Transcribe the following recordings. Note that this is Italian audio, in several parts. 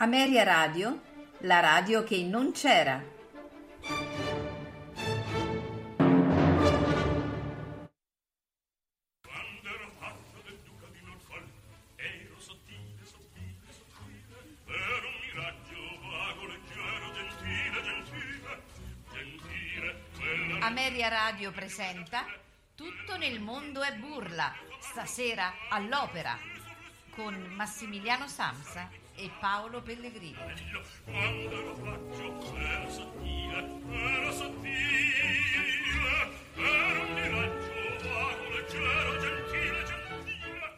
Ameria Radio, la radio che non c'era. Quando ero faccio del duca di Norfolk, ero sottile, sottile, sottile, ero un miraggio vago, leggero, gentile, gentile, gentile. Ameria Radio presenta Tutto nel mondo è burla, stasera all'opera, con Massimiliano Samsa e Paolo Pellegrini. Quando lo faccio ero sottile, ero sottile, ero un miraggio vago, leggero, gentile, gentile, gentile.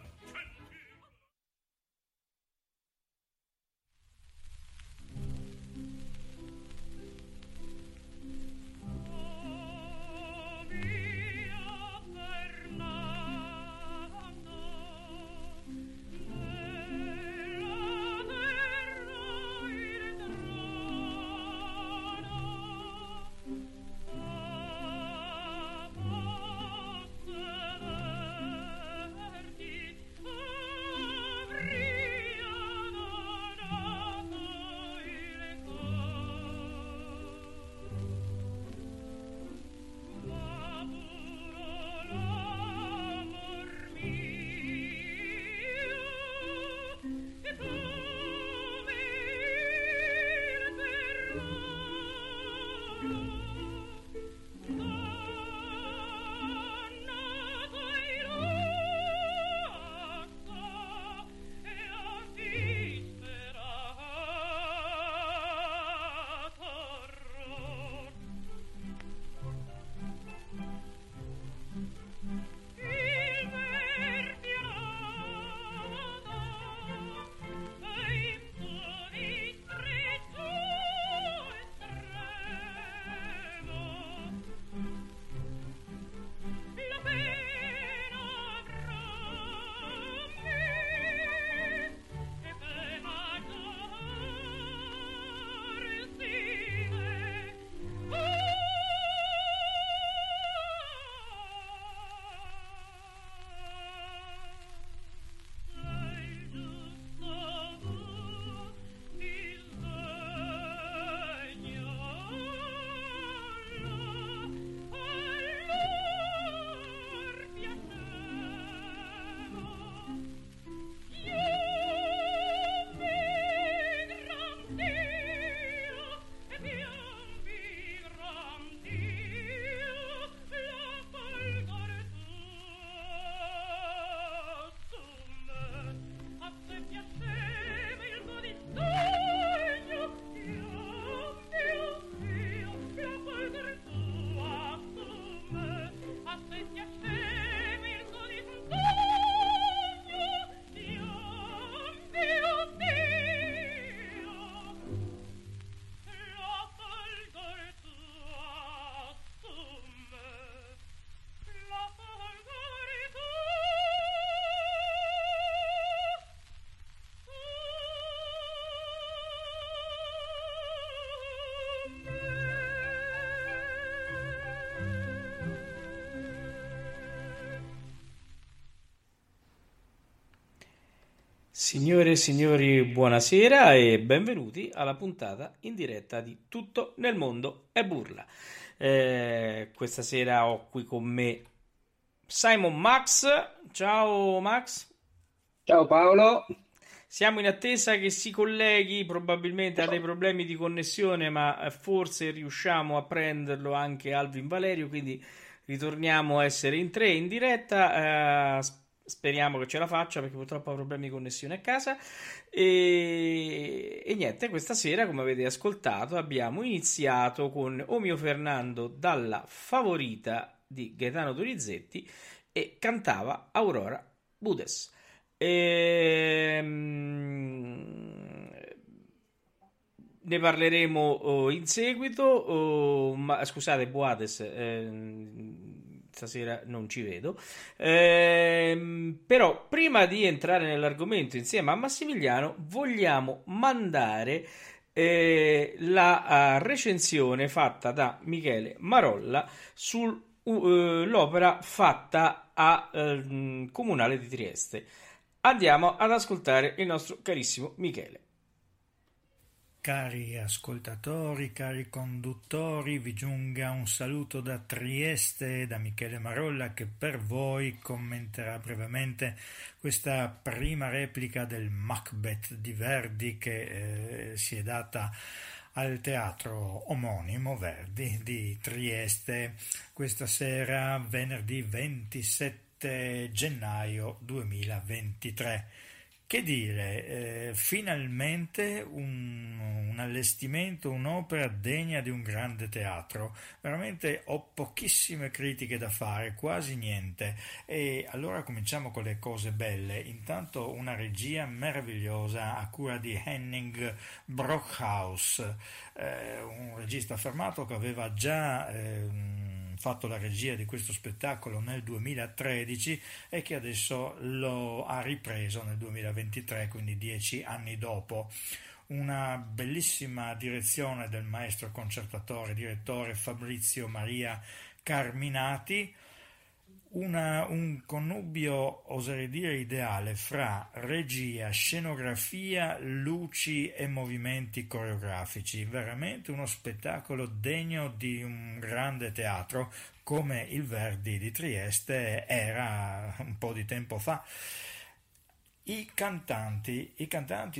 Signore e signori, buonasera e benvenuti alla puntata in diretta di Tutto nel mondo è burla. Questa sera ho qui con me Simon Max. Ciao Max. Ciao Paolo. Siamo in attesa che si colleghi, probabilmente ha dei problemi di connessione, ma forse riusciamo a prenderlo anche Alvin Valerio, quindi ritorniamo a essere in tre in diretta. Speriamo che ce la faccia, perché purtroppo ho problemi di connessione a casa. E niente, questa sera, come avete ascoltato, abbiamo iniziato con O mio Fernando dalla Favorita di Gaetano Donizetti, e cantava Aurora Buades. Ne parleremo in seguito. Ma scusate, Buades. Stasera non ci vedo, però prima di entrare nell'argomento insieme a Massimiliano vogliamo mandare la recensione fatta da Michele Marolla sull'opera fatta a Comunale di Trieste. Andiamo ad ascoltare il nostro carissimo Michele. Cari ascoltatori, cari conduttori, vi giunga un saluto da Trieste, da Michele Marolla che per voi commenterà brevemente questa prima replica del Macbeth di Verdi che si è data al teatro omonimo Verdi di Trieste questa sera, venerdì 27 gennaio 2023. Che dire, finalmente un allestimento, un'opera degna di un grande teatro. Veramente ho pochissime critiche da fare, quasi niente. E allora cominciamo con le cose belle. Intanto una regia meravigliosa a cura di Henning Brockhaus, un regista affermato che aveva già fatto la regia di questo spettacolo nel 2013 e che adesso lo ha ripreso nel 2023, quindi 10 anni dopo. Una bellissima direzione del maestro concertatore e direttore Fabrizio Maria Carminati, un connubio, oserei dire, ideale fra regia, scenografia, luci e movimenti coreografici. Veramente uno spettacolo degno di un grande teatro come il Verdi di Trieste era un po' di tempo fa. I cantanti,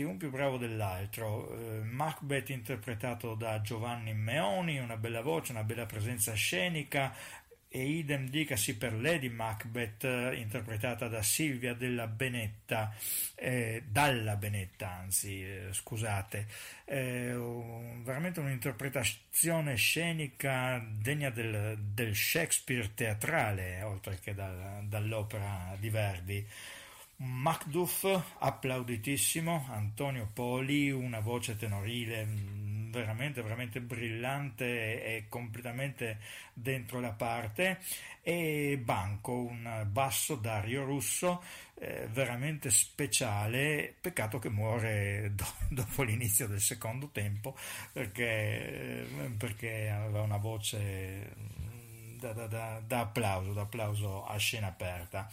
un più bravo dell'altro, Macbeth interpretato da Giovanni Meoni, una bella voce, una bella presenza scenica, e idem dicasi per Lady Macbeth, interpretata da Silvia della Benetta, veramente un'interpretazione scenica degna del Shakespeare teatrale, oltre che dall'opera di Verdi. Macduff applauditissimo, Antonio Poli, una voce tenorile veramente brillante e completamente dentro la parte, e Banco, un basso, Dario Russo, veramente speciale, peccato che muore dopo l'inizio del secondo tempo perché aveva una voce da applauso a scena aperta.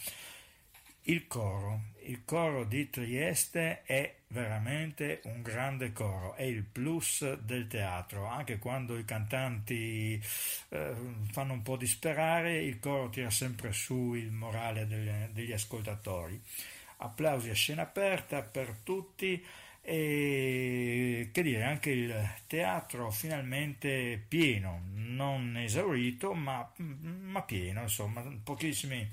Il coro di Trieste è veramente un grande coro, è il plus del teatro, anche quando i cantanti fanno un po' disperare, il coro tira sempre su il morale degli ascoltatori. Applausi a scena aperta per tutti e, che dire, anche il teatro finalmente pieno, non esaurito ma pieno, insomma, pochissimi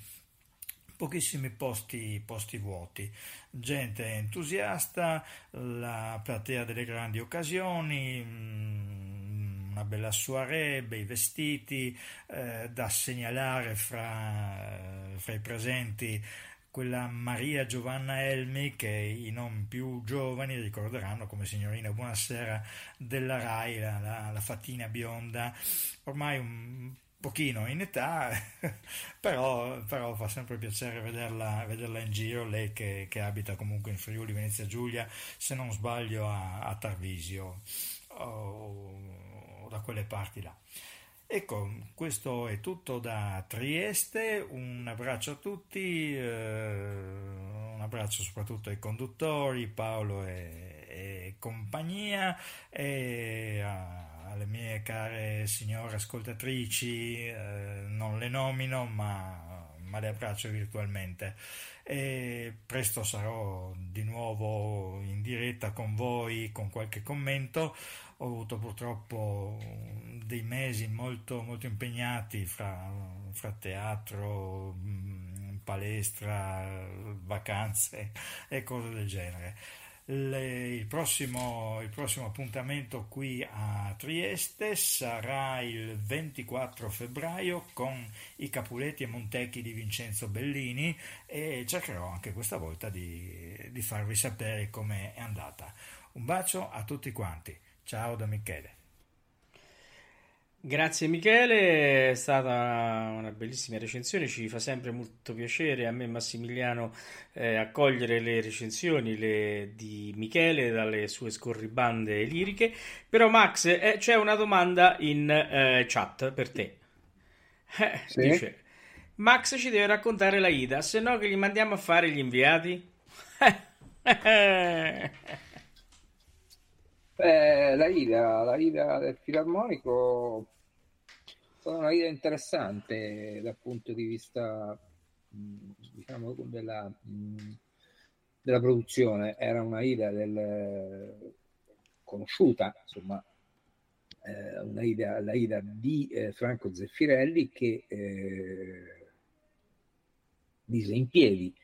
posti vuoti, gente entusiasta, la platea delle grandi occasioni, una bella soirée, bei vestiti, da segnalare fra i presenti quella Maria Giovanna Elmi che i non più giovani ricorderanno come signorina Buonasera della Rai, la fatina bionda, ormai un pochino in età, però fa sempre piacere vederla in giro, lei che abita comunque in Friuli Venezia Giulia, se non sbaglio a Tarvisio o da quelle parti là. Ecco, questo è tutto da Trieste, un abbraccio a tutti, un abbraccio soprattutto ai conduttori Paolo e compagnia, e alle mie care signore ascoltatrici, non le nomino ma le abbraccio virtualmente, e presto sarò di nuovo in diretta con voi con qualche commento. Ho avuto purtroppo dei mesi molto, molto impegnati fra teatro, palestra, vacanze e cose del genere. Il prossimo appuntamento qui a Trieste sarà il 24 febbraio con i Capuletti e Montecchi di Vincenzo Bellini, e cercherò anche questa volta di farvi sapere com'è andata. Un bacio a tutti quanti, ciao da Michele. Grazie Michele, è stata una bellissima recensione, ci fa sempre molto piacere a me Massimiliano accogliere le recensioni di Michele dalle sue scorribande liriche, però Max c'è una domanda in chat per te, sì. Dice Max ci deve raccontare la Ida, se no che gli mandiamo a fare gli inviati? La ida del Filarmonico è stata una ida interessante dal punto di vista, diciamo, della produzione. Era una ida conosciuta, insomma, la ida di Franco Zeffirelli, che mise in piedi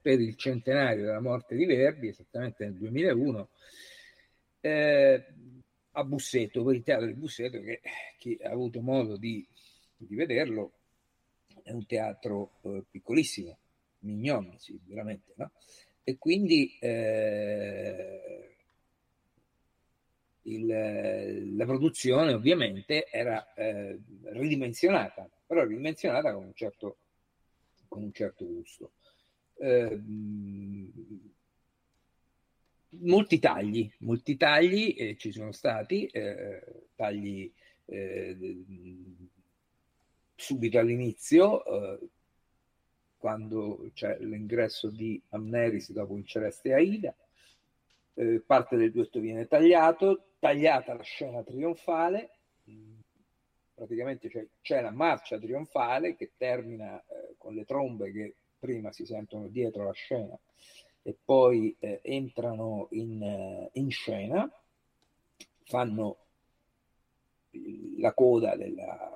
per il centenario della morte di Verdi, esattamente nel 2001, a Busseto, per il teatro di Busseto, che chi ha avuto modo di vederlo, è un teatro piccolissimo, mignon sicuramente, no? E quindi la produzione ovviamente era ridimensionata, però ridimensionata con un certo gusto. Molti tagli ci sono stati, tagli subito all'inizio, quando c'è l'ingresso di Amneris dopo il Celeste Aida, parte del duetto viene tagliata la scena trionfale, praticamente c'è la marcia trionfale che termina con le trombe che prima si sentono dietro la scena e poi entrano in scena, fanno la coda della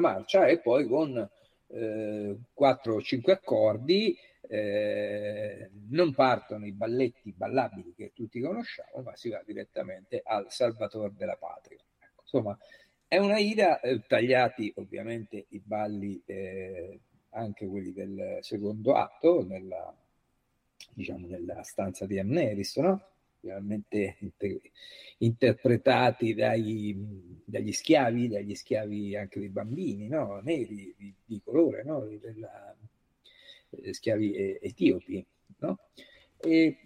marcia e poi con 4 o 5 accordi non partono i balletti ballabili che tutti conosciamo, ma si va direttamente al Salvatore della Patria. Ecco, insomma, è una ida, tagliati ovviamente i balli, anche quelli del secondo atto, nella stanza di Amneris, no? Realmente interpretati dagli schiavi anche dei bambini, no? Neri di colore, no? Schiavi etiopi, no? E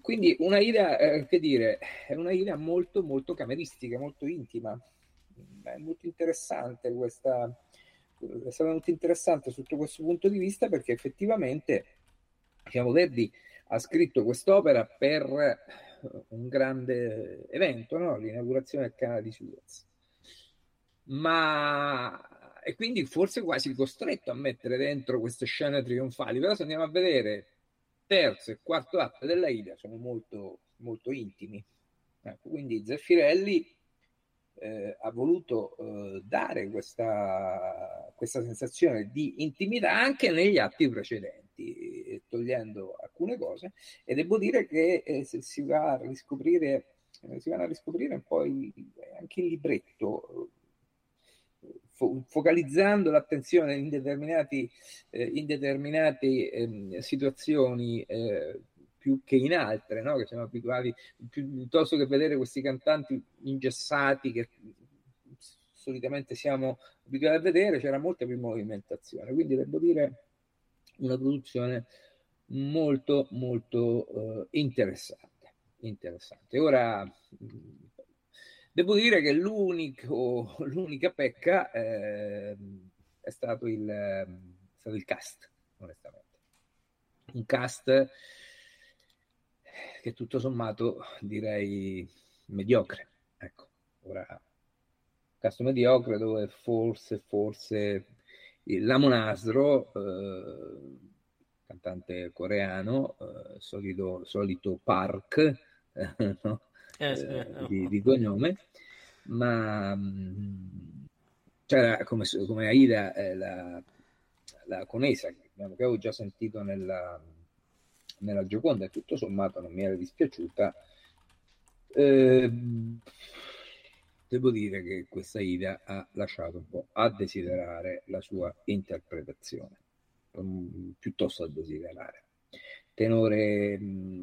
quindi una ida, che dire, è una ida molto, molto cameristica, molto intima. È molto interessante questa. È stata molto interessante sotto questo punto di vista, perché effettivamente, diciamo, Verdi ha scritto quest'opera per un grande evento, no? L'inaugurazione del canale di Suez. E quindi forse quasi costretto a mettere dentro queste scene trionfali, però se andiamo a vedere terzo e quarto atto della Ida sono molto, molto intimi. Ecco, quindi Zeffirelli ha voluto dare questa sensazione di intimità anche negli atti precedenti, togliendo alcune cose, e devo dire che se si va a riscoprire un po' anche il libretto, focalizzando l'attenzione in determinate situazioni più che in altre, no? Che siamo abituati, piuttosto che vedere questi cantanti ingessati che solitamente siamo abituati a vedere, c'era molta più movimentazione. Quindi devo dire una produzione molto, molto interessante. Ora devo dire che l'unica pecca è stato il cast, onestamente. Un cast che tutto sommato direi mediocre, ecco. Ora, caso mediocre dove forse la Monasdro, cantante coreano, solito Park, no? Di cognome, ma c'era come Aida la Conesa, che avevo già sentito nella Gioconda, e tutto sommato non mi era dispiaciuta. Devo dire che questa Ida ha lasciato un po' a desiderare la sua interpretazione, piuttosto a desiderare. Tenore,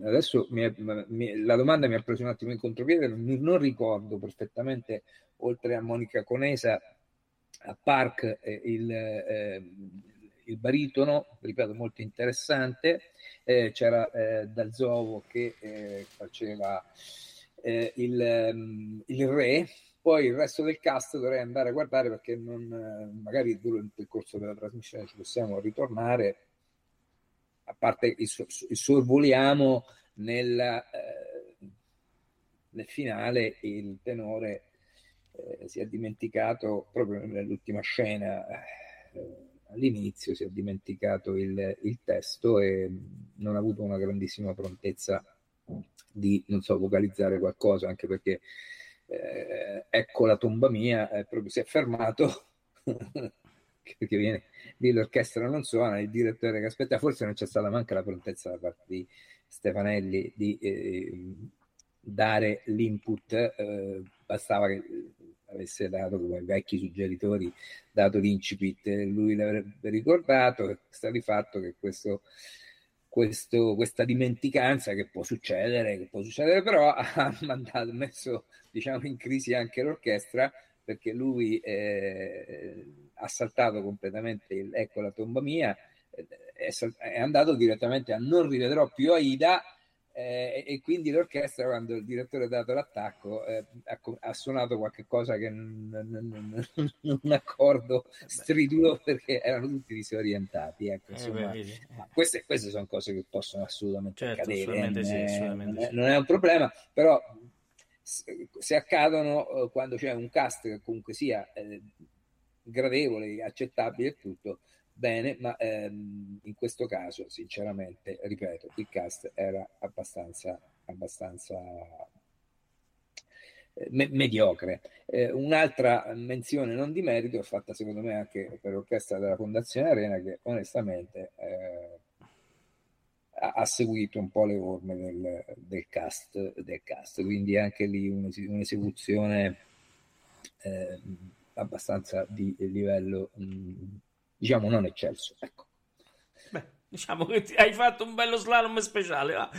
adesso la domanda mi ha preso un attimo in contropiede, non ricordo perfettamente, oltre a Monica Conesa, a Park, il baritono, ripeto, molto interessante. C'era Dal Zovo che faceva il re. Poi il resto del cast dovrei andare a guardare, perché non, magari durante il corso della trasmissione ci possiamo ritornare, a parte il sorvoliamo nel finale il tenore si è dimenticato, proprio nell'ultima scena all'inizio si è dimenticato il testo e non ha avuto una grandissima prontezza di, non so, vocalizzare qualcosa, anche perché ecco la tomba mia, proprio si è fermato perché viene lì, l'orchestra non suona, il direttore che aspetta, forse non c'è stata manca la prontezza da parte di Stefanelli di dare l'input, bastava che avesse dato, come i vecchi suggeritori, dato l'incipit, lui l'avrebbe ricordato. Sta di fatto che questa dimenticanza che può succedere, però ha messo, diciamo, in crisi anche l'orchestra, perché lui ha saltato completamente il "Ecco la tomba mia", è andato direttamente a "Non rivedrò più Aida", e quindi l'orchestra, quando il direttore ha dato l'attacco, ha suonato qualche cosa che non accordo, stridulo, perché erano tutti disorientati, ecco, insomma. Ma queste sono cose che possono assolutamente accadere, non è un problema, però se accadono quando c'è un cast che comunque sia gradevole, accettabile e tutto bene, ma in questo caso sinceramente, ripeto, il cast era abbastanza mediocre. Un'altra menzione non di merito è fatta secondo me anche per l'orchestra della Fondazione Arena, che onestamente ha seguito un po' le orme del cast, quindi anche lì un'esecuzione abbastanza di livello diciamo non eccelso, ecco. Beh, diciamo che hai fatto un bello slalom speciale, va?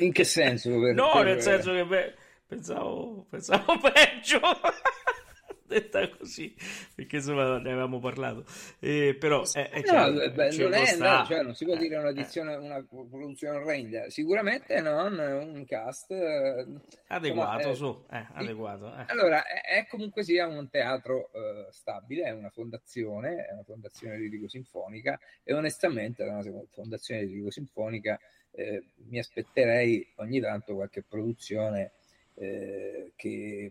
In che senso? Nel senso che pensavo peggio detta così, perché insomma ne avevamo parlato, però non si può dire una produzione orrenda, sicuramente non un cast adeguato, adeguato. Allora è comunque sia un teatro stabile, è una fondazione lirico-sinfonica, e onestamente da una fondazione lirico-sinfonica mi aspetterei ogni tanto qualche produzione che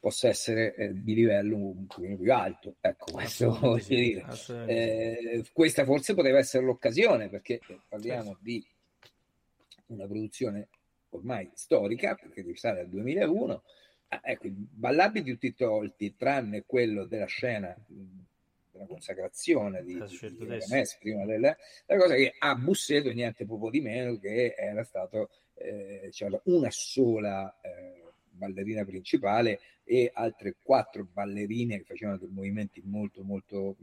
possa essere di livello un pochino più alto, ecco, questo voglio dire. Questa forse poteva essere l'occasione, perché parliamo di una produzione ormai storica, perché risale al 2001, ecco, i ballabili tutti tolti, tranne quello della scena della consacrazione di Ramés, prima della cosa che a Busseto niente poco di meno che era stato c'era una sola ballerina principale e altre 4 ballerine che facevano dei movimenti molto molto,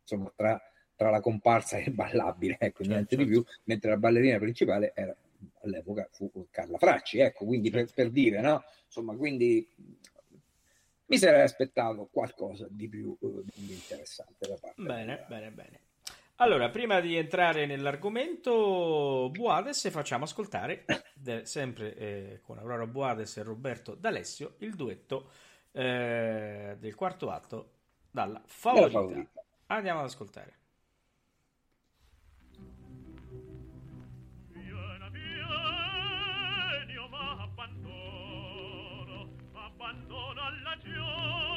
insomma, tra la comparsa e il ballabile, ecco, niente di più, mentre la ballerina principale era, all'epoca fu Carla Fracci, ecco, quindi per dire, no? Insomma, quindi mi sarei aspettato qualcosa di più interessante da parte. Bene. Allora, prima di entrare nell'argomento Buades, facciamo ascoltare sempre con Aurora Buades e Roberto D'Alessio il duetto del quarto atto dalla Favorita. Andiamo ad ascoltare. Vieni, io m'abbandono alla gioia.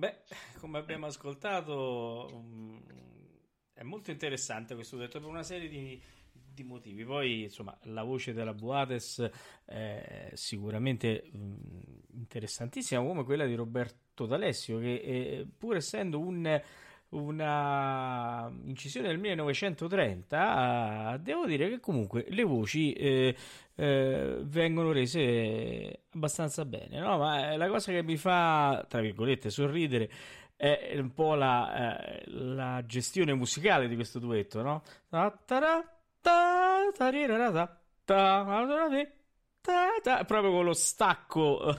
Beh, come abbiamo ascoltato, è molto interessante questo detto per una serie di motivi. Poi, insomma, la voce della Buades è sicuramente interessantissima, come quella di Roberto D'Alessio, che pur essendo una incisione del 1930, devo dire che comunque le voci vengono rese abbastanza bene, no? Ma la cosa che mi fa, tra virgolette, sorridere è un po' la gestione musicale di questo duetto, no? Proprio con lo stacco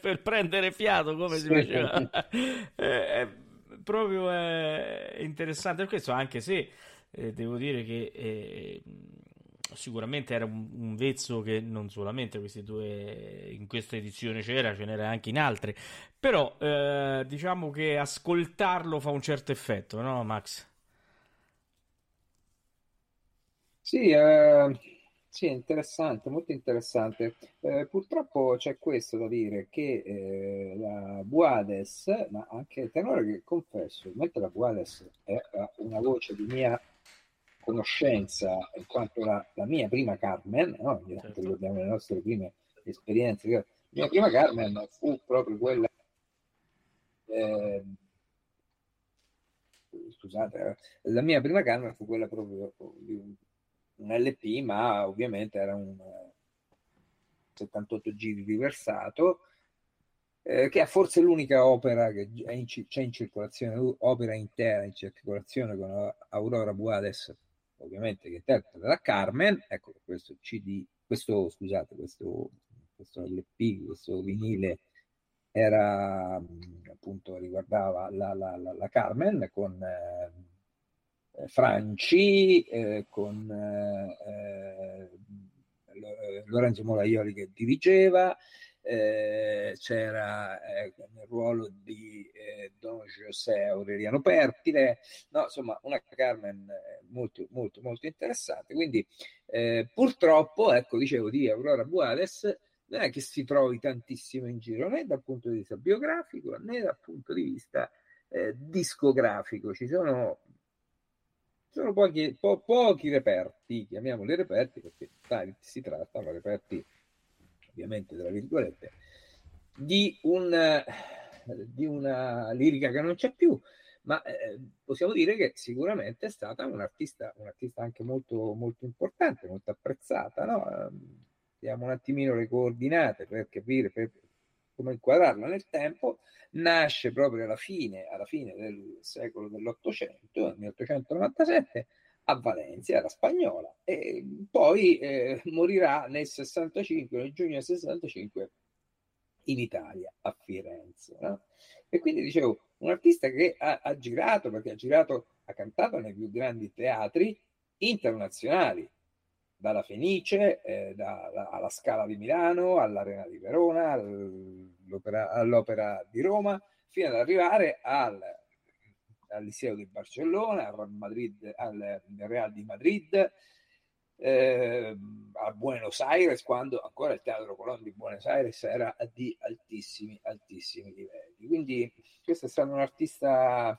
per prendere fiato, come si diceva. Proprio è interessante questo, anche se devo dire che sicuramente era un vezzo che non solamente questi due in questa edizione ce n'era anche in altre, però diciamo che ascoltarlo fa un certo effetto, no Max? Sì, è interessante, molto interessante. Purtroppo c'è questo da dire, che la Buades, ma anche il tenore, che confesso, mentre la Buades era una voce di mia conoscenza, in quanto la mia prima Carmen, no? Certo. Ricordiamo le nostre prime esperienze, la mia prima Carmen fu proprio quella la mia prima Carmen fu quella proprio di un LP, ma ovviamente era un 78 giri riversato, che è forse l'unica opera che c'è in circolazione, opera intera in circolazione, con Aurora Buades, ovviamente, che interpreta la Carmen. Ecco, questo CD, questo LP, questo vinile era appunto, riguardava la Carmen con Franci, con Lorenzo Molaioli che dirigeva, c'era nel ruolo di Don José Aureliano Pertile, no, insomma una Carmen molto molto molto interessante. Quindi purtroppo, ecco, dicevo, di Aurora Buades non è che si trovi tantissimo in giro, né dal punto di vista biografico né dal punto di vista discografico. Ci sono pochi reperti, chiamiamoli reperti, perché si trattano reperti, ovviamente, tra virgolette, di una lirica che non c'è più, ma possiamo dire che sicuramente è stata un'artista anche molto, molto importante, molto apprezzata, no? Diamo un attimino le coordinate per capire come inquadrarla nel tempo. Nasce proprio alla fine del secolo dell'Ottocento, nel 1897, a Valencia, era spagnola, e poi morirà nel 65, nel giugno del 65, in Italia, a Firenze, no? E quindi, dicevo, un artista che ha cantato nei più grandi teatri internazionali, dalla Fenice, alla Scala di Milano, all'Arena di Verona, all'Opera di Roma, fino ad arrivare al Liceo di Barcellona, al Real di Madrid, a Buenos Aires, quando ancora il Teatro Colón di Buenos Aires era di altissimi livelli. Quindi questo è stato un artista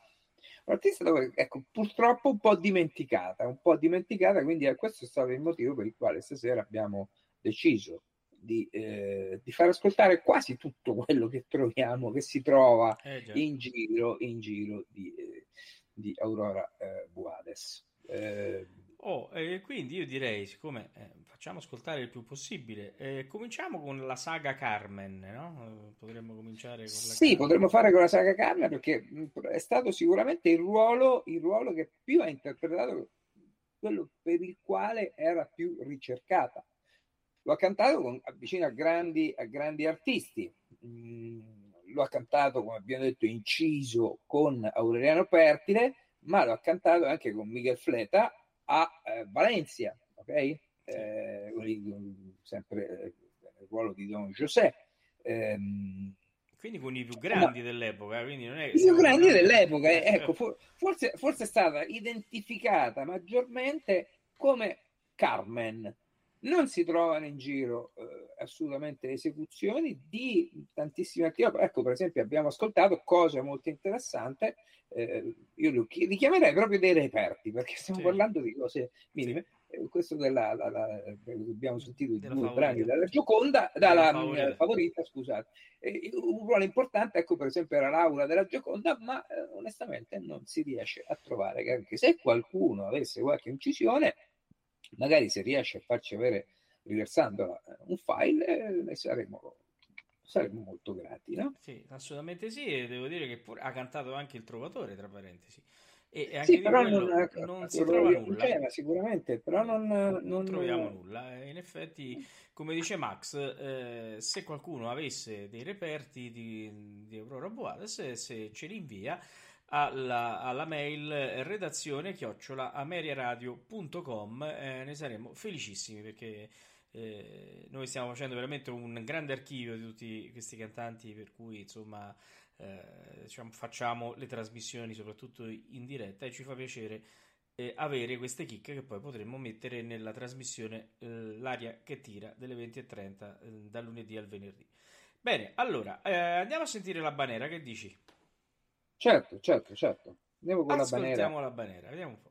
dove, ecco, purtroppo un po' dimenticata, quindi questo è stato il motivo per il quale stasera abbiamo deciso di far ascoltare quasi tutto quello che troviamo, che si trova in giro di Aurora Buades. Quindi io direi, siccome facciamo ascoltare il più possibile, cominciamo con la saga Carmen, no? Potremmo cominciare con la Carmen. Potremmo fare con la saga Carmen, perché è stato sicuramente il ruolo che più ha interpretato, quello per il quale era più ricercata. Lo ha cantato vicino a grandi artisti, lo ha cantato, come abbiamo detto, inciso con Aureliano Pertile, ma lo ha cantato anche con Miguel Fleta a Valencia, ok? Sempre nel ruolo di Don José. Quindi con i più grandi dell'epoca. Quindi non è i più grandi dell'epoca, ecco, forse è stata identificata maggiormente come Carmen. Non si trovano in giro assolutamente le esecuzioni di tantissime altre opere. Ecco, per esempio abbiamo ascoltato, cosa molto interessante, io li chiamerei proprio dei reperti, perché stiamo parlando di cose minime. Questo abbiamo sentito della due favorita. Brani dalla Gioconda, dalla Favorita, scusate. Un ruolo importante, ecco, per esempio era l'aura della Gioconda, ma onestamente non si riesce a trovare, anche se qualcuno avesse qualche incisione, magari se riesce a farci avere, riversandola, un file, ne saremmo molto grati, no? Sì, assolutamente sì, e devo dire che ha cantato anche il Trovatore, tra parentesi. E anche sì, però non si trova nulla, sicuramente, però non troviamo nulla. In effetti, come dice Max, se qualcuno avesse dei reperti di Aurora Buades, se ce li invia alla mail redazione@ameriaradio.com, ne saremo felicissimi, perché noi stiamo facendo veramente un grande archivio di tutti questi cantanti, per cui insomma facciamo le trasmissioni soprattutto in diretta, e ci fa piacere avere queste chicche che poi potremmo mettere nella trasmissione L'aria che tira delle 20:30 dal lunedì al venerdì. Bene, allora andiamo a sentire la Banera, che dici? Certo, andiamo con la Banera. Ascoltiamo la Banera, vediamo un po'.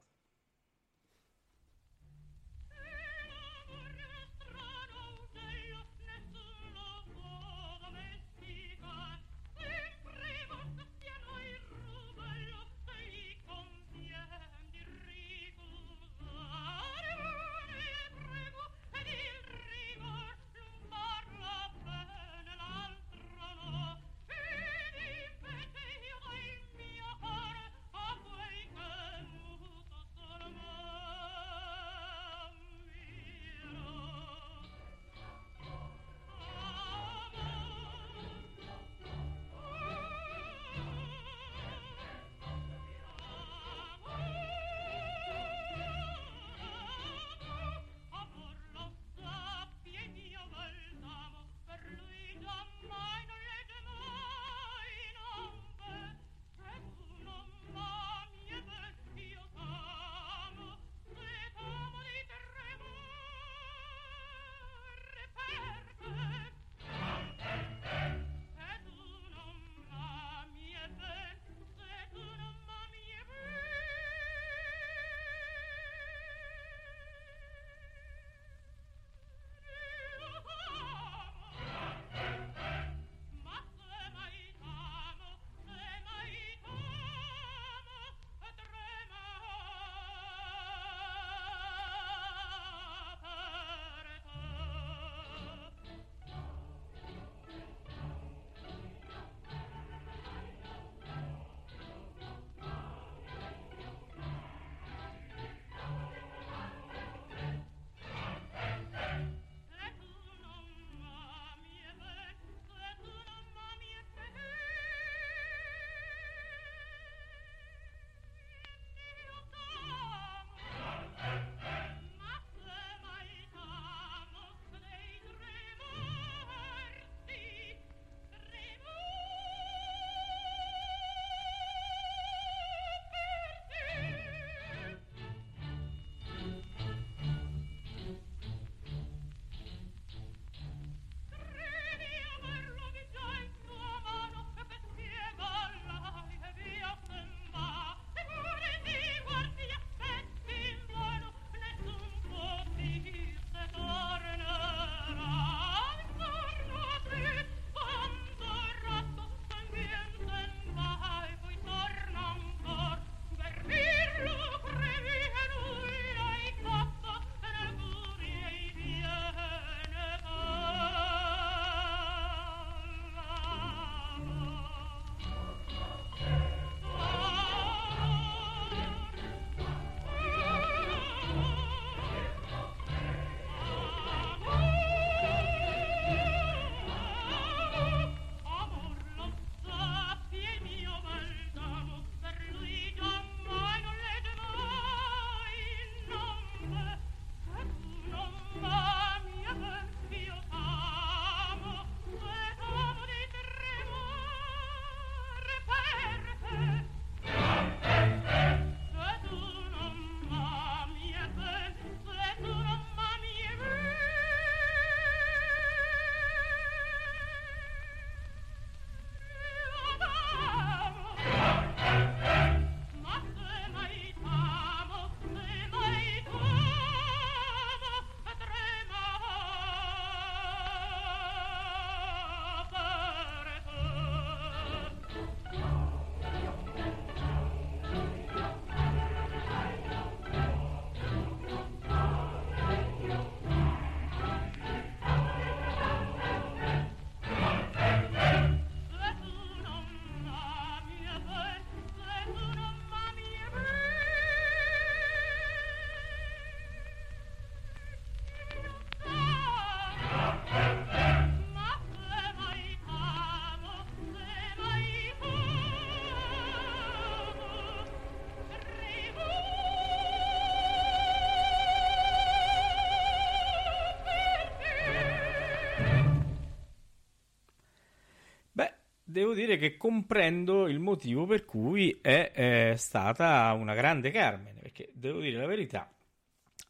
devo dire che comprendo il motivo per cui è stata una grande Carmine, perché devo dire la verità,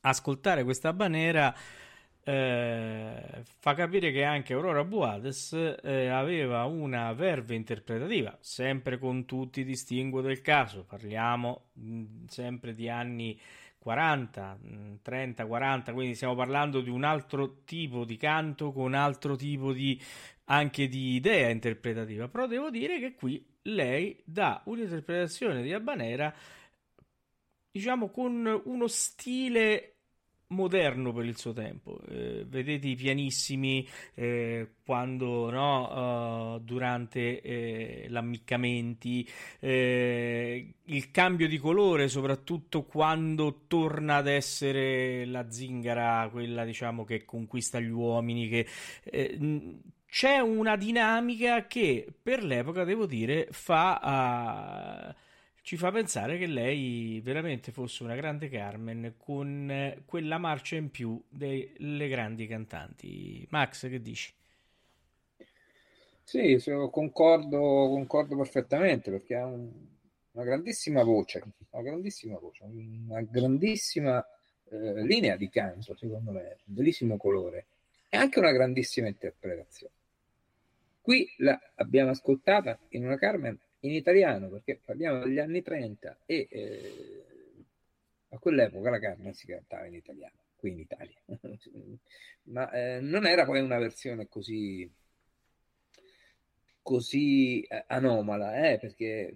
ascoltare questa banera fa capire che anche Aurora Buades aveva una verve interpretativa, sempre con tutti i distinguo del caso. Parliamo sempre di anni 40, 30, 40, quindi stiamo parlando di un altro tipo di canto con un altro tipo di, anche di idea interpretativa, però devo dire che qui lei dà un'interpretazione di habanera, diciamo, con uno stile moderno per il suo tempo. Vedete i pianissimi quando durante l'ammiccamenti, il cambio di colore soprattutto quando torna ad essere la zingara, quella diciamo che conquista gli uomini, che c'è una dinamica che per l'epoca devo dire fa ci fa pensare che lei veramente fosse una grande Carmen, con quella marcia in più delle grandi cantanti. Max, che dici? Sì, concordo perfettamente, perché ha una grandissima voce, una grandissima linea di canto, secondo me, un bellissimo colore e anche una grandissima interpretazione. Qui l'abbiamo ascoltata in una Carmen in italiano, perché parliamo degli anni 30 e a quell'epoca la Carmen si cantava in italiano, qui in Italia. Ma non era poi una versione così anomala, perché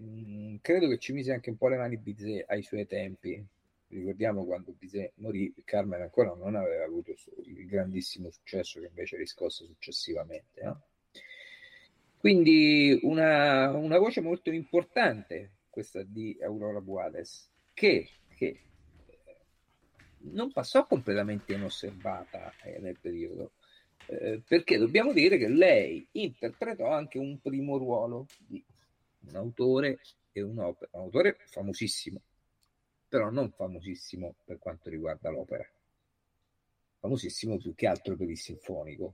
credo che ci mise anche un po' le mani Bizet ai suoi tempi. Ricordiamo quando Bizet morì, Carmen ancora non aveva avuto il grandissimo successo che invece riscosse successivamente, no? Quindi una voce molto importante, questa di Aurora Buades, che non passò completamente inosservata nel periodo, perché dobbiamo dire che lei interpretò anche un primo ruolo di un autore e un'opera, un autore famosissimo, però non famosissimo per quanto riguarda l'opera, famosissimo più che altro per il sinfonico.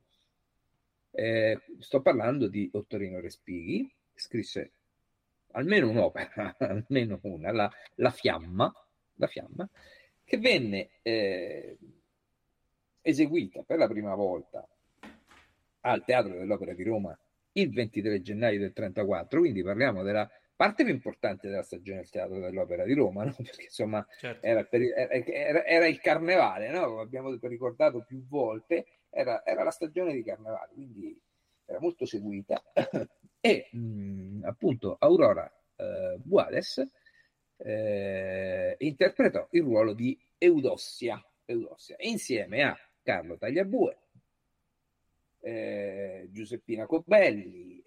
Sto parlando di Ottorino Respighi, scrisse almeno un'opera, almeno una, La Fiamma, che venne eseguita per la prima volta al Teatro dell'Opera di Roma il 23 gennaio del 34, quindi parliamo della parte più importante della stagione del Teatro dell'Opera di Roma, no? Perché insomma, certo, era il carnevale, no? Abbiamo ricordato più volte, era la stagione di carnevale, quindi era molto seguita. E appunto Aurora Buades interpretò il ruolo di Eudossia, insieme a Carlo Tagliabue, Giuseppina Cobelli,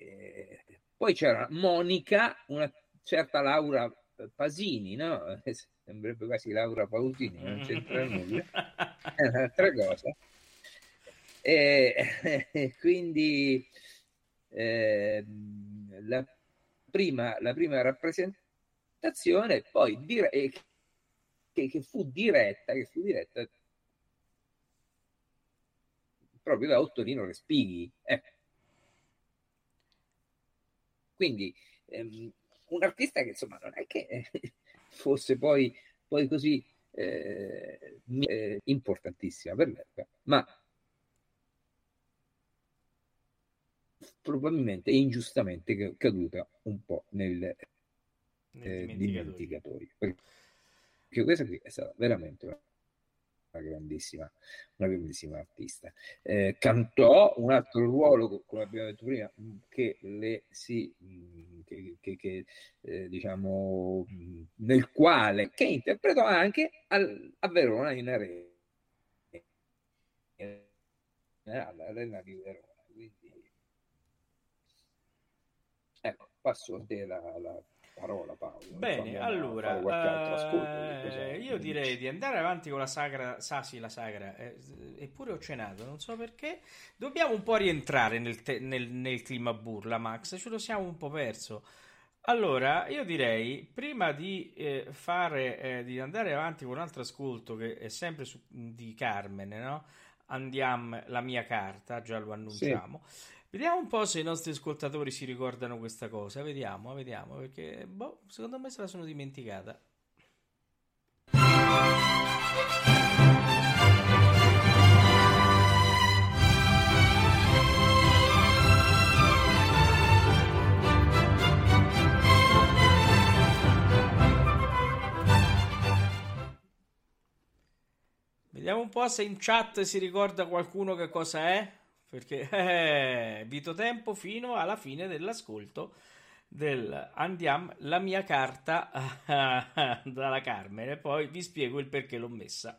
poi c'era Monica, una certa Laura Pasini, no? Sembrerebbe quasi Laura Pausini, non c'entra nulla, è un'altra cosa. E quindi la prima rappresentazione poi che fu diretta proprio da Ottorino Respighi. Quindi un artista che insomma non è che fosse poi così importantissima per l'epoca, ma probabilmente e ingiustamente caduta un po' nel dimenticatoio, perché questa qui è stata veramente una grandissima artista. Cantò un altro ruolo, come abbiamo detto prima, nel quale che interpretò anche a Verona, in Arena, all'Arena di Verona. Ecco, passo a te la parola, Paolo. Bene, allora io direi di andare avanti con la sagra. Eppure ho cenato, non so perché. Dobbiamo un po' rientrare nel clima burla, Max, ce lo siamo un po' perso. Allora, io direi, prima di di andare avanti con un altro ascolto che è sempre di Carmen, no? Andiamo la mia carta, già lo annunciamo. Sì. Vediamo un po' se i nostri ascoltatori si ricordano questa cosa. Vediamo, perché secondo me se la sono dimenticata. Vediamo un po' se in chat si ricorda qualcuno che cosa è. Perché vito tempo fino alla fine dell'ascolto del Andiamo la mia carta dalla Carmine, poi vi spiego il perché l'ho messa.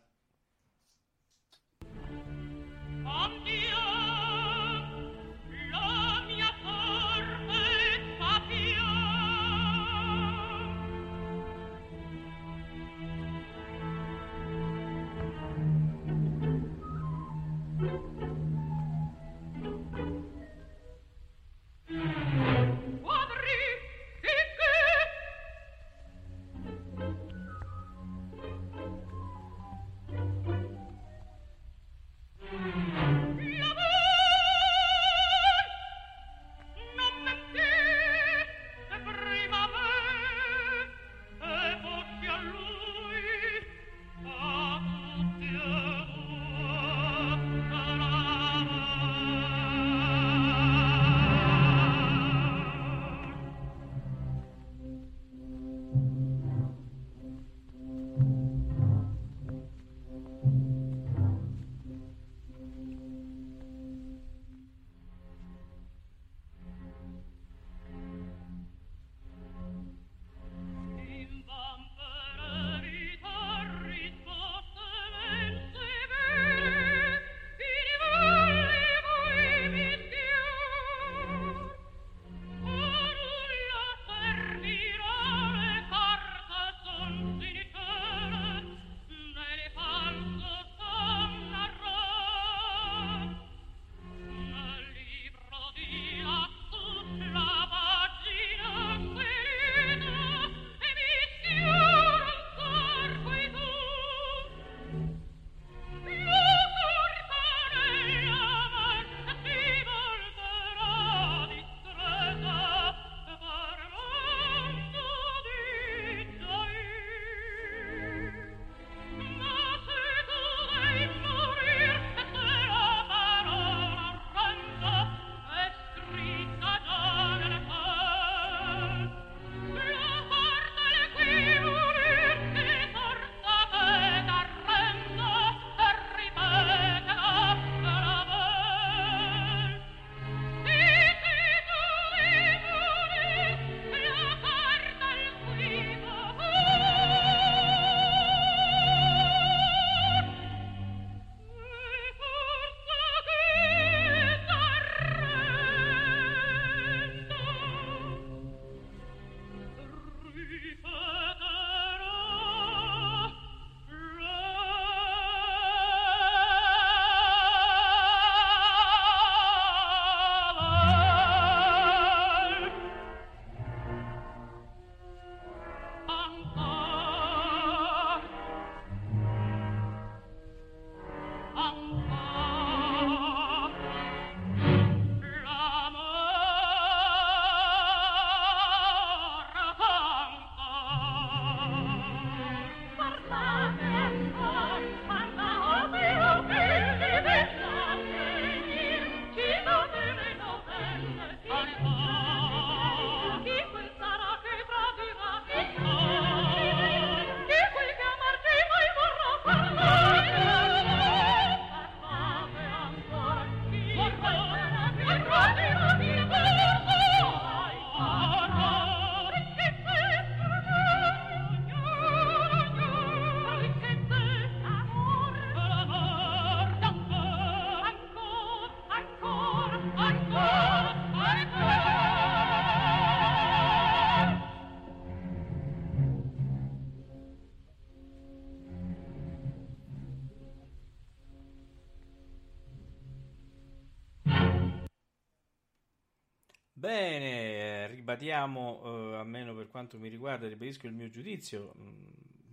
Bene, ribadiamo, almeno per quanto mi riguarda, ribadisco il mio giudizio,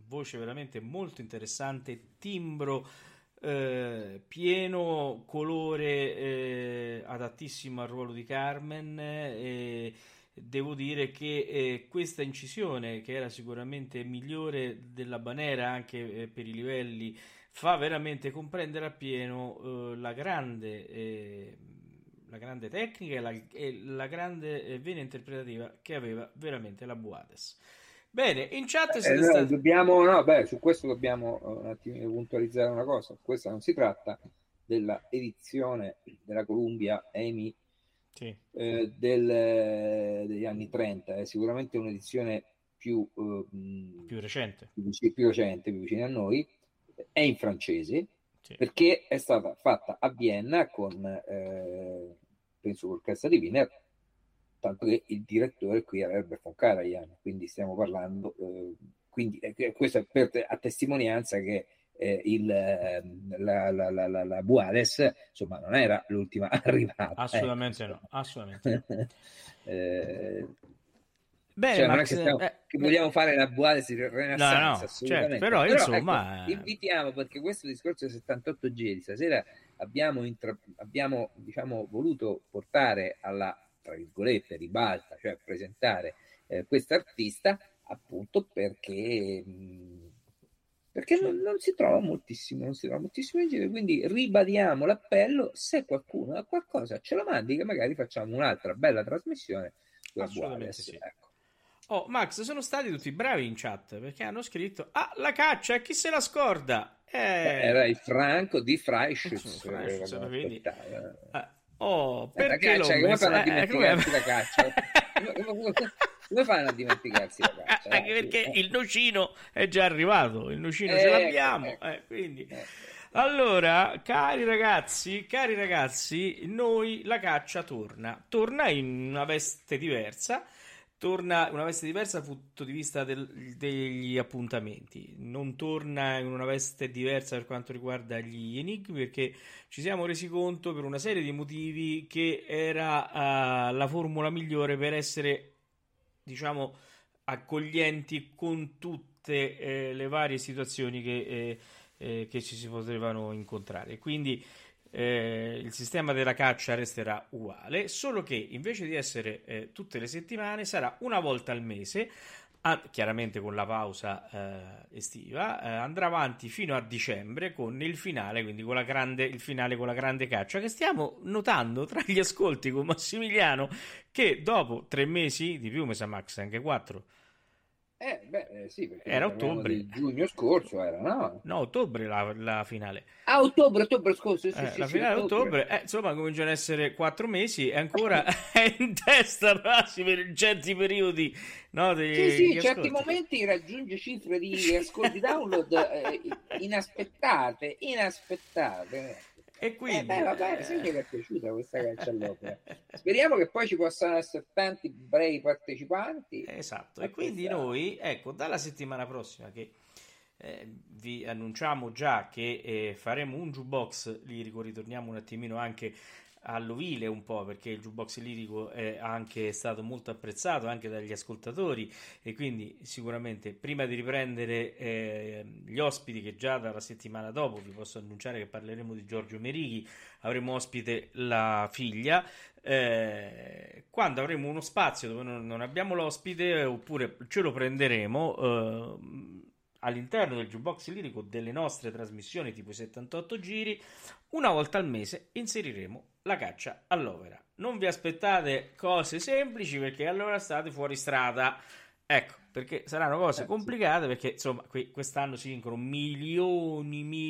voce veramente molto interessante, timbro pieno, colore, adattissimo al ruolo di Carmen. Devo dire che questa incisione, che era sicuramente migliore della Banera anche per i livelli, fa veramente comprendere appieno la grande tecnica e la grande vena interpretativa che aveva veramente la Buades. Bene, in chat su questo dobbiamo un attimo puntualizzare una cosa. Questa non si tratta della edizione della Columbia EMI degli anni 30, è sicuramente un'edizione più recente, più vicina a noi. È in francese perché è stata fatta a Vienna con penso l'orchestra di Wiener, tanto che il direttore qui era Herbert von Karajan, quindi stiamo parlando questo è a testimonianza che la Buades insomma non era l'ultima arrivata, assolutamente no. Bene, cioè, Max, non è che, che vogliamo fare la Buades di Renaissance, assolutamente, certo, però insomma ecco, invitiamo, perché questo discorso dei 78 giri stasera abbiamo diciamo voluto portare alla, tra virgolette, ribalta, cioè presentare quest'artista appunto perché non si trova moltissimo, in giro, quindi ribadiamo l'appello: se qualcuno ha qualcosa ce lo mandi, che magari facciamo un'altra bella trasmissione sulla Buades. Sì. Ecco. Oh, Max, sono stati tutti bravi in chat perché hanno scritto la caccia, chi se la scorda? Era il Franco di Freischütz. Come fanno a dimenticarsi la caccia? Anche perché il nocino è già arrivato, il nocino ce l'abbiamo. Quindi. Allora, cari ragazzi, noi la caccia torna in una veste diversa. Torna in una veste diversa dal punto di vista degli appuntamenti, non torna in una veste diversa per quanto riguarda gli enigmi, perché ci siamo resi conto per una serie di motivi che era la formula migliore per essere, diciamo, accoglienti con tutte le varie situazioni che ci si potevano incontrare. Quindi il sistema della caccia resterà uguale, solo che invece di essere tutte le settimane sarà una volta al mese, chiaramente con la pausa estiva. Andrà avanti fino a dicembre con il finale, quindi con la grande caccia, che stiamo notando tra gli ascolti con Massimiliano, che dopo 3 mesi di più, mi sa Max, anche 4. Perché era ottobre, giugno scorso era, no? No, ottobre la finale. Ah, ottobre scorso, ottobre. Insomma, cominciano ad essere 4 mesi e ancora è in testa quasi per certi periodi, no? Certi momenti raggiunge cifre di ascolti download inaspettate. E quindi sai che è piaciuta questa caccia all'opera. Speriamo che poi ci possano essere tanti bravi partecipanti. Esatto, e quindi noi, ecco, dalla settimana prossima che vi annunciamo già che faremo un jukebox lirico, ritorniamo un attimino anche all'ovile un po', perché il jukebox lirico è anche stato molto apprezzato anche dagli ascoltatori, e quindi sicuramente prima di riprendere gli ospiti, che già dalla settimana dopo vi posso annunciare che parleremo di Giorgio Merichi, avremo ospite la figlia, quando avremo uno spazio dove non abbiamo l'ospite, oppure ce lo prenderemo all'interno del jukebox lirico delle nostre trasmissioni tipo 78 giri, una volta al mese inseriremo la caccia all'opera. Non vi aspettate cose semplici, perché allora state fuori strada, ecco, perché saranno cose complicate, perché insomma quest'anno si vincono milioni,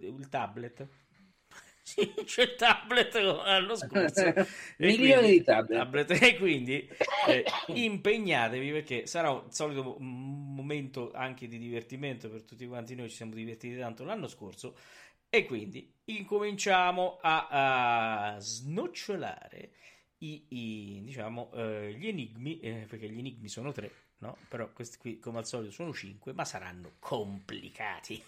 il tablet. C'è il tablet allo scorso, milioni di tablet, e quindi impegnatevi, perché sarà il solito momento anche di divertimento per tutti quanti noi. Ci siamo divertiti tanto l'anno scorso, e quindi incominciamo a snocciolare diciamo gli enigmi, perché gli enigmi sono 3, no? Però questi qui, come al solito, sono 5, ma saranno complicati.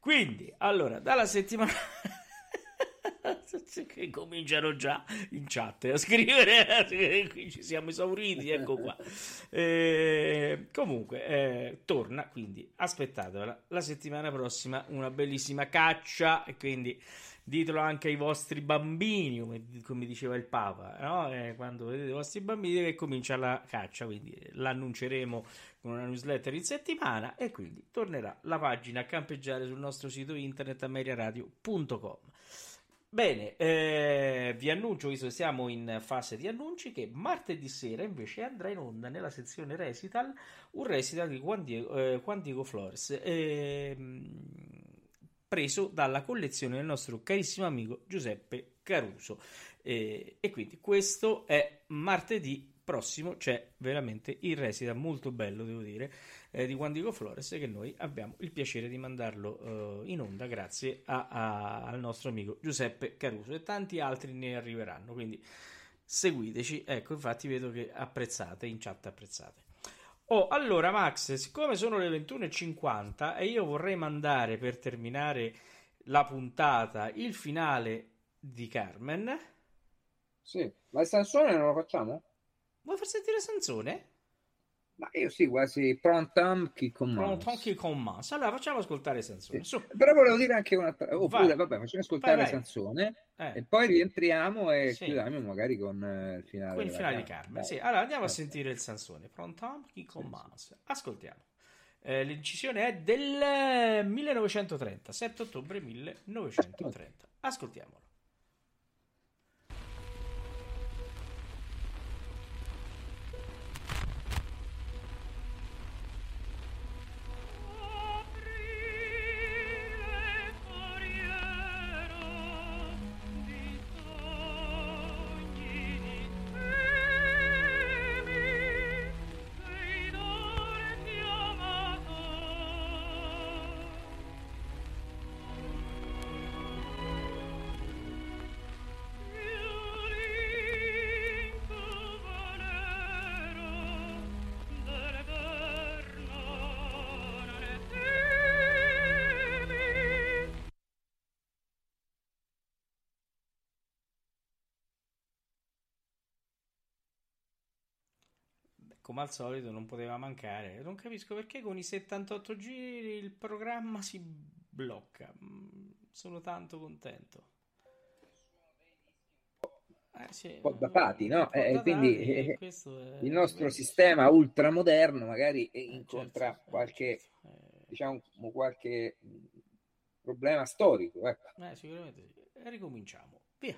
Quindi, allora, dalla settimana che cominciano già in chat a scrivere, qui ci siamo esauriti, ecco qua. Comunque torna, quindi aspettatela la settimana prossima, una bellissima caccia, e quindi ditelo anche ai vostri bambini, come diceva il Papa, no? Quando vedete i vostri bambini che comincia la caccia, quindi l'annunceremo con una newsletter in settimana, e quindi tornerà la pagina a campeggiare sul nostro sito internet ameriaradio.com. Bene, vi annuncio, visto che siamo in fase di annunci, che martedì sera invece andrà in onda nella sezione recital un recital di Juan Diego Flores, preso dalla collezione del nostro carissimo amico Giuseppe Caruso, e quindi questo è martedì prossimo, c'è veramente il recital molto bello, devo dire, di Juan Diego Flores, che noi abbiamo il piacere di mandarlo in onda grazie al nostro amico Giuseppe Caruso, e tanti altri ne arriveranno, quindi seguiteci, ecco, infatti vedo che apprezzate, in chat apprezzate. Oh, allora Max, siccome sono le 21:50 e io vorrei mandare, per terminare la puntata, il finale di Carmen. Sì, ma il Sansone non lo facciamo? Vuoi far sentire Sansone? Ma io sì, quasi pronto anche con Mas. Allora facciamo ascoltare Sansone. Sì. Però volevo dire anche un'altra, oppure vabbè, facciamo ascoltare vai. Sansone e poi rientriamo e chiudiamo magari con il finale. Con il finale di Carmen. Sì, allora andiamo a sentire il Sansone. Pronto anche con Mas. Ascoltiamo. L'incisione è del 1930, 7 ottobre 1930. Ascoltiamolo. Come al solito non poteva mancare. Non capisco perché con i 78 giri il programma si blocca. Sono tanto contento. Sì, po' datati, no? Quindi il nostro sistema ultramoderno magari incontra qualche diciamo qualche problema storico. Ecco. Sicuramente sì. Ricominciamo. Via.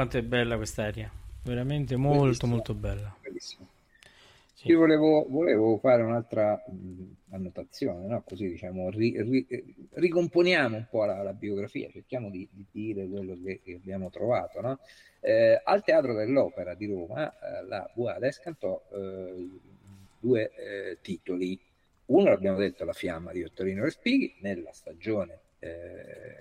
Quanto è bella quest'aria, veramente molto bellissima. Molto bella. Bellissima. Sì. Io volevo fare un'altra annotazione, no? Così diciamo ricomponiamo un po' la biografia, cerchiamo di dire quello che abbiamo trovato, no? Al Teatro dell'Opera di Roma la Buades cantò due titoli. Uno, l'abbiamo detto, La Fiamma di Ottorino Respighi nella stagione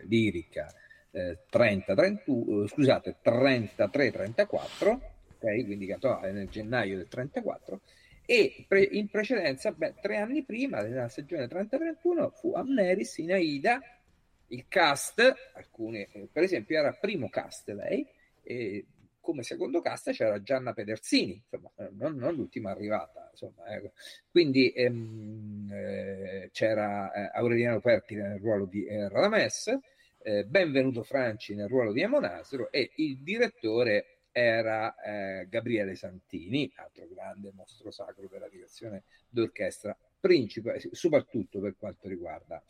lirica 33-34, okay? Quindi cantò nel gennaio del 34, e in precedenza, 3 anni prima, nella stagione 30-31, fu Amneris in Aida. Il cast, alcune, per esempio, era primo cast lei, e come secondo cast c'era Gianna Pedersini, insomma, non l'ultima arrivata, insomma, ecco. Quindi c'era Aureliano Pertile nel ruolo di Radames, Benvenuto Franci nel ruolo di Amonasro, e il direttore era Gabriele Santini, altro grande mostro sacro della direzione d'orchestra, soprattutto per quanto riguarda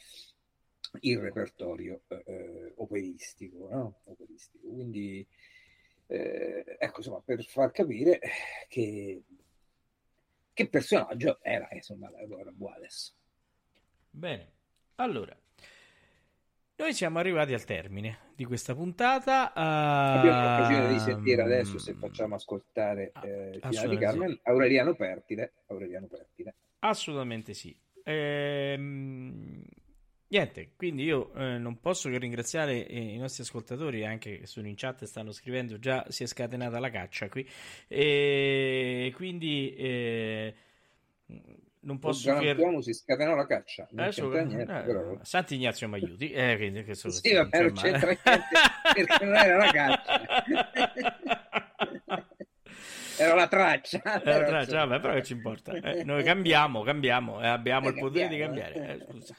il repertorio operistico, no? Operistico. Quindi ecco, insomma, per far capire che personaggio era, insomma, Aurora Buades. Bene, allora noi siamo arrivati al termine di questa puntata. Abbiamo l'occasione di sentire adesso, se facciamo ascoltare di Carmen, sì. Aureliano Pertile. Assolutamente sì. Niente, quindi io non posso che ringraziare i nostri ascoltatori, anche che sono in chat e stanno scrivendo, già si è scatenata la caccia qui. E quindi non posso che... si scatenò la caccia. Però... Sant'Ignazio mi aiuti. Che sono sì, vabbè, c'entra perché non era la caccia. Era la traccia. Vabbè, però che ci importa. Noi cambiamo, abbiamo il potere di cambiare. Scusa.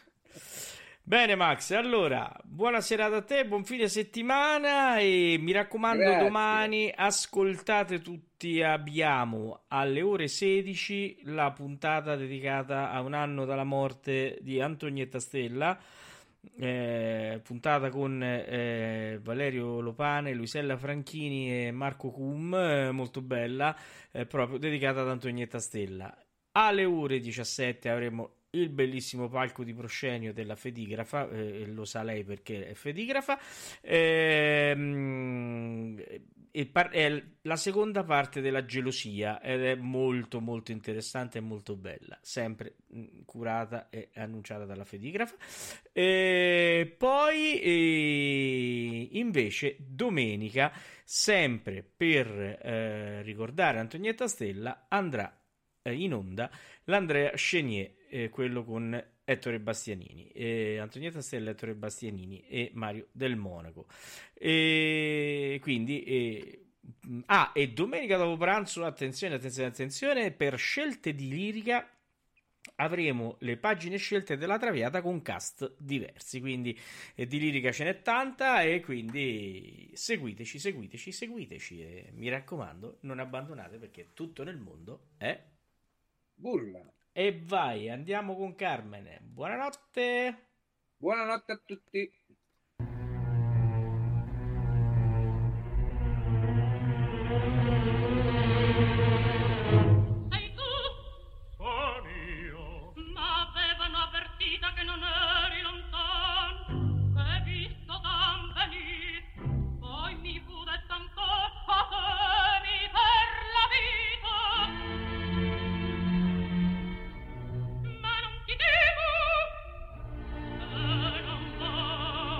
Bene Max, allora buona serata a te, buon fine settimana e mi raccomando, grazie. Domani ascoltate tutti, abbiamo alle ore 16 la puntata dedicata a un anno dalla morte di Antonietta Stella, puntata con Valerio Lopane, Luisella Franchini e Marco Cum, molto bella, proprio dedicata ad Antonietta Stella. Alle ore 17 avremo il bellissimo palco di proscenio della fedigrafa, lo sa lei perché è fedigrafa, è la seconda parte della gelosia ed è molto molto interessante e molto bella, sempre curata e annunciata dalla fedigrafa. Poi invece domenica, sempre per ricordare Antonietta Stella, andrà in onda l'Andrea Chenier, quello con Ettore Bastianini, Antonietta Stella, Ettore Bastianini e Mario Del Monaco. Quindi e domenica dopo pranzo, attenzione, per scelte di lirica avremo le pagine scelte della Traviata con cast diversi, quindi di lirica ce n'è tanta, e quindi seguiteci, e mi raccomando, non abbandonate, perché tutto nel mondo è burla. E vai, andiamo con Carmine. Buonanotte. Buonanotte a tutti. Sei tu? Sono io. Ma avevano avvertito che non eri lontano, che visto tan benissimo, poi mi fu detto ancora. Ti devo, non va.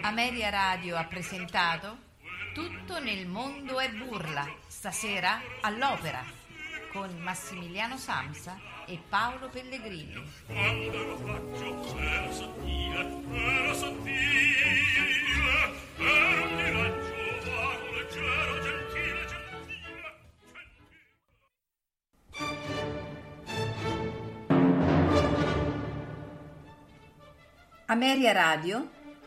Ameria Radio ha presentato Tutto nel mondo è burla, stasera all'opera, con Massimiliano Samsa e Paolo Pellegrini. Ameria Radio,